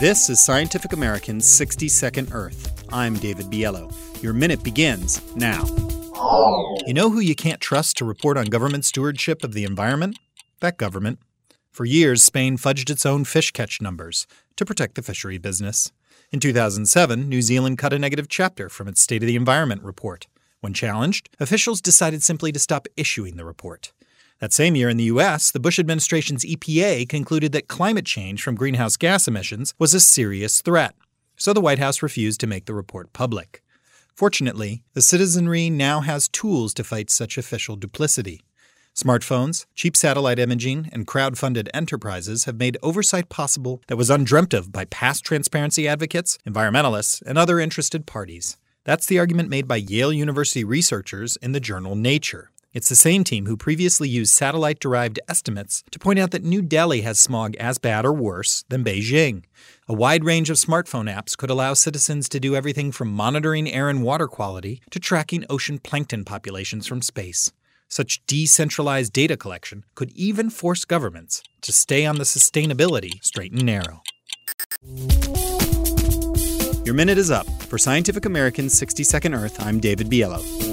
This is Scientific American's 60-Second Earth. I'm David Biello. Your minute begins now. You know who you can't trust to report on government stewardship of the environment? That government. For years, Spain fudged its own fish catch numbers to protect the fishery business. In 2007, New Zealand cut a negative chapter from its State of the Environment report. When challenged, officials decided simply to stop issuing the report. That same year in the U.S., the Bush administration's EPA concluded that climate change from greenhouse gas emissions was a serious threat, so the White House refused to make the report public. Fortunately, the citizenry now has tools to fight such official duplicity. Smartphones, cheap satellite imaging, and crowdfunded enterprises have made oversight possible that was undreamt of by past transparency advocates, environmentalists, and other interested parties. That's the argument made by Yale University researchers in the journal Nature. It's the same team who previously used satellite-derived estimates to point out that New Delhi has smog as bad or worse than Beijing. A wide range of smartphone apps could allow citizens to do everything from monitoring air and water quality to tracking ocean plankton populations from space. Such decentralized data collection could even force governments to stay on the sustainability straight and narrow. Your minute is up. For Scientific American's 60-Second Earth, I'm David Biello.